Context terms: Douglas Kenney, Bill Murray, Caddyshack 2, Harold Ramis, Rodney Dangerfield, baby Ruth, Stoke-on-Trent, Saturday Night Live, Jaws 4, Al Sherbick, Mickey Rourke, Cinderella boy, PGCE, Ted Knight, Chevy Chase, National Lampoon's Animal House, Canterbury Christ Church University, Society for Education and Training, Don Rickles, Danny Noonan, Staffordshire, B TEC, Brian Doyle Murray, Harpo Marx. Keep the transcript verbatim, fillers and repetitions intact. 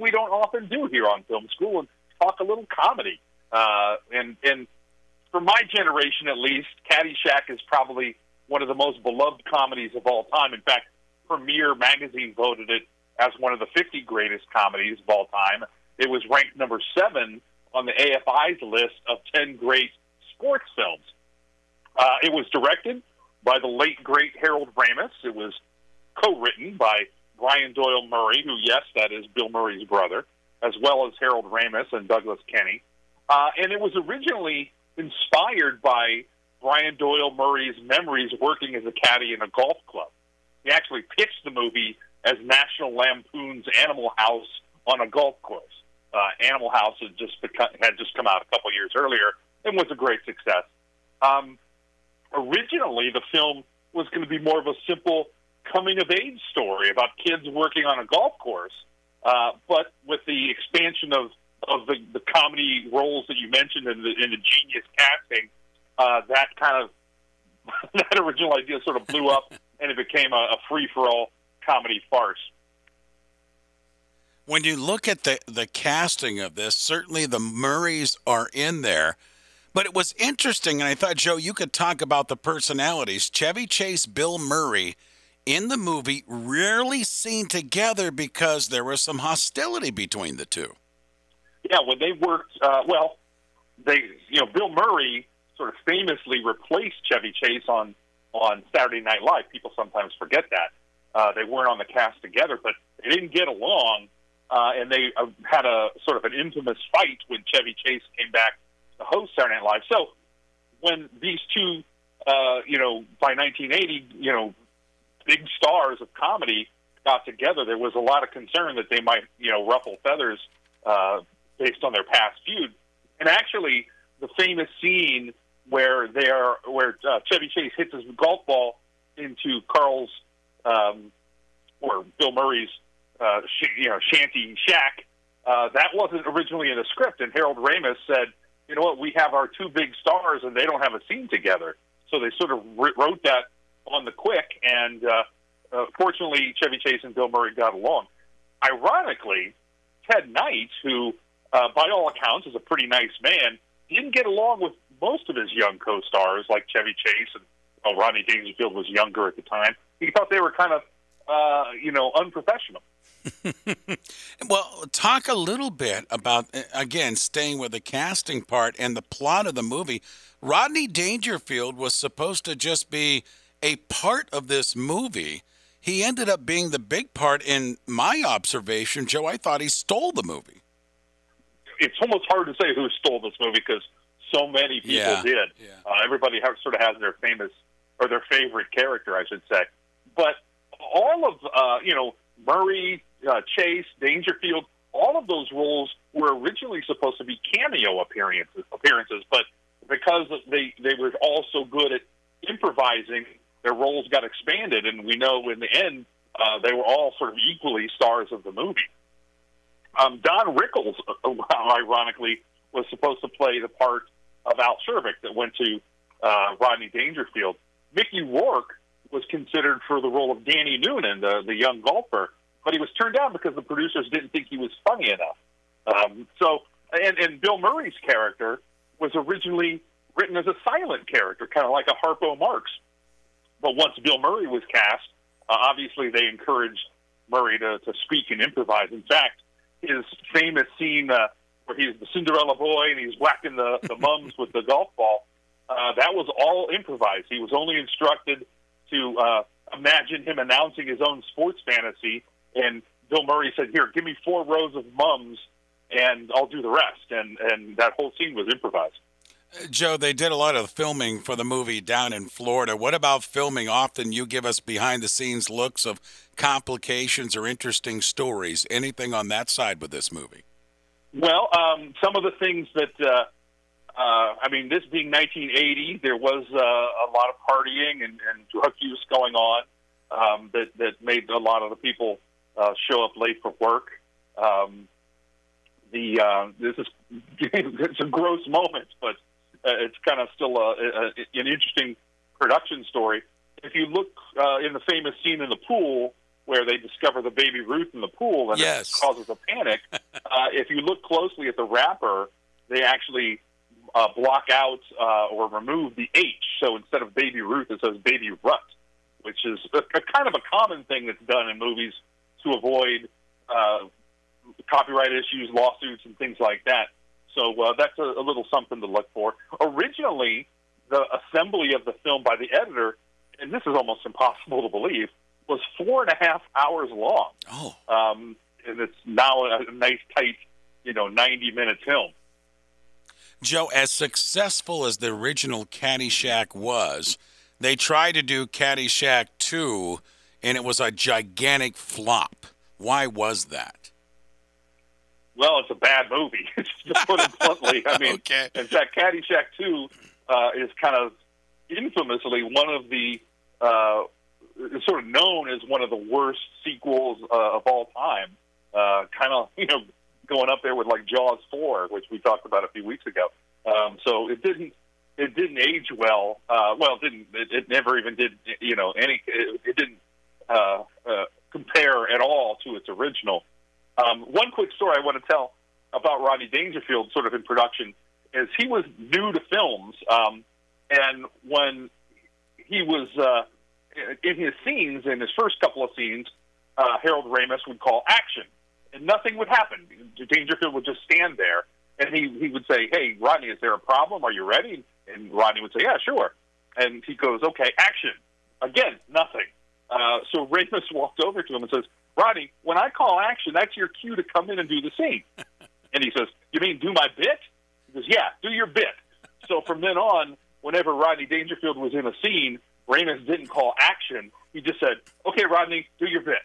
we don't often do here on Film School, and talk a little comedy. Uh, and, and for my generation, at least, Caddyshack is probably one of the most beloved comedies of all time. In fact, Premiere Magazine voted it as one of the fifty greatest comedies of all time. It was ranked number seven on the A F I's list of ten great sports films. Uh, it was directed by the late, great Harold Ramis. It was co-written by Brian Doyle Murray, who, yes, that is Bill Murray's brother, as well as Harold Ramis and Douglas Kenney. Uh, and it was originally inspired by Brian Doyle Murray's memories working as a caddy in a golf club. He actually pitched the movie as National Lampoon's Animal House on a golf course. Uh, Animal House had just had just come out a couple years earlier and was a great success. Um, originally, the film was going to be more of a simple coming-of-age story about kids working on a golf course, uh, but with the expansion of, of the, the comedy roles that you mentioned and the, and the genius casting, uh, that kind of that original idea sort of blew up, and it became a, a free-for-all comedy farce. When you look at the, the casting of this, certainly the Murrays are in there, but it was interesting, and I thought, Joe, you could talk about the personalities. Chevy Chase, Bill Murray, in the movie, rarely seen together because there was some hostility between the two. Yeah, when they worked, uh, well, they, you know, Bill Murray sort of famously replaced Chevy Chase on, on Saturday Night Live. People sometimes forget that. Uh, they weren't on the cast together, but they didn't get along, uh, and they uh, had a sort of an infamous fight when Chevy Chase came back to host Saturday Night Live. So when these two, uh, you know, by nineteen eighty, you know, big stars of comedy got together, there was a lot of concern that they might, you know, ruffle feathers uh, based on their past feud. And actually, the famous scene where they are, where uh, Chevy Chase hits his golf ball into Carl's um, or Bill Murray's, uh, sh- you know, shanty shack, uh, that wasn't originally in the script. And Harold Ramis said, "You know what? We have our two big stars, and they don't have a scene together." So they sort of re- wrote that on the quick, and uh, uh, fortunately, Chevy Chase and Bill Murray got along. Ironically, Ted Knight, who uh, by all accounts is a pretty nice man, didn't get along with most of his young co-stars like Chevy Chase, and well, Rodney Dangerfield was younger at the time. He thought they were kind of, uh, you know, unprofessional. Well, talk a little bit about, again, staying with the casting part and the plot of the movie. Rodney Dangerfield was supposed to just be a part of this movie. He ended up being the big part. In my observation, Joe, I thought he stole the movie. It's almost hard to say who stole this movie because so many people yeah, did. Yeah. Uh, everybody have, sort of has their famous or their favorite character, I should say. But all of, uh, you know, Murray, uh, Chase, Dangerfield, all of those roles were originally supposed to be cameo appearances, appearances but because they, they were all so good at improvising, their roles got expanded, and we know in the end uh, they were all sort of equally stars of the movie. Um, Don Rickles, ironically, was supposed to play the part of Al Sherbick that went to uh, Rodney Dangerfield. Mickey Rourke was considered for the role of Danny Noonan, the, the young golfer, but he was turned down because the producers didn't think he was funny enough. Um, so, and, and Bill Murray's character was originally written as a silent character, kind of like a Harpo Marx. But once Bill Murray was cast, uh, obviously they encouraged Murray to, to speak and improvise. In fact, his famous scene uh, where he's the Cinderella boy and he's whacking the, the mums with the golf ball, uh, that was all improvised. He was only instructed to uh, imagine him announcing his own sports fantasy, and Bill Murray said, "Here, give me four rows of mums, and I'll do the rest." And, and that whole scene was improvised. Joe, they did a lot of filming for the movie down in Florida. What about filming? Often you give us behind-the-scenes looks of complications or interesting stories. Anything on that side with this movie? Well, um, some of the things that, uh, uh, I mean, this being nineteen eighty, there was uh, a lot of partying and, and drug use going on um, that, that made a lot of the people uh, show up late for work. Um, the uh, this is it's a gross moment, but Uh, it's kind of still a, a, an interesting production story. If you look uh, in the famous scene in the pool where they discover the baby Ruth in the pool, and yes. it causes a panic. uh, if you look closely at the wrapper, they actually uh, block out uh, or remove the H. So instead of baby Ruth, it says baby Rut, which is a, a kind of a common thing that's done in movies to avoid uh, copyright issues, lawsuits, and things like that. So uh, that's a, a little something to look for. Originally, the assembly of the film by the editor, and this is almost impossible to believe, was four and a half hours long. Oh. Um, and it's now a nice, tight, you know, ninety-minute film. Joe, as successful as the original Caddyshack was, they tried to do Caddyshack two, and it was a gigantic flop. Why was that? Well, it's a bad movie, to put it bluntly. I mean, okay. In fact, Caddyshack two uh, is kind of infamously one of the, uh, sort of known as one of the worst sequels uh, of all time. Uh, kind of, you know, going up there with like Jaws four, which we talked about a few weeks ago. Um, so it didn't, it didn't age well. Uh, well, it didn't, it, it never even did, you know, any, it, it didn't uh, uh, compare at all to its original. Um, one quick story I want to tell about Rodney Dangerfield, sort of in production, is he was new to films, um, and when he was uh, in his scenes, in his first couple of scenes, uh, Harold Ramis would call action, and nothing would happen. Dangerfield would just stand there, and he, he would say, "Hey, Rodney, is there a problem? Are you ready?" And Rodney would say, "Yeah, sure." And he goes, "Okay, action." Again, nothing. Uh, so Ramis walked over to him and says, "Rodney, when I call action, that's your cue to come in and do the scene." And he says, "You mean do my bit?" He says, "Yeah, do your bit." So from then on, whenever Rodney Dangerfield was in a scene, Ramis didn't call action. He just said, "Okay, Rodney, do your bit."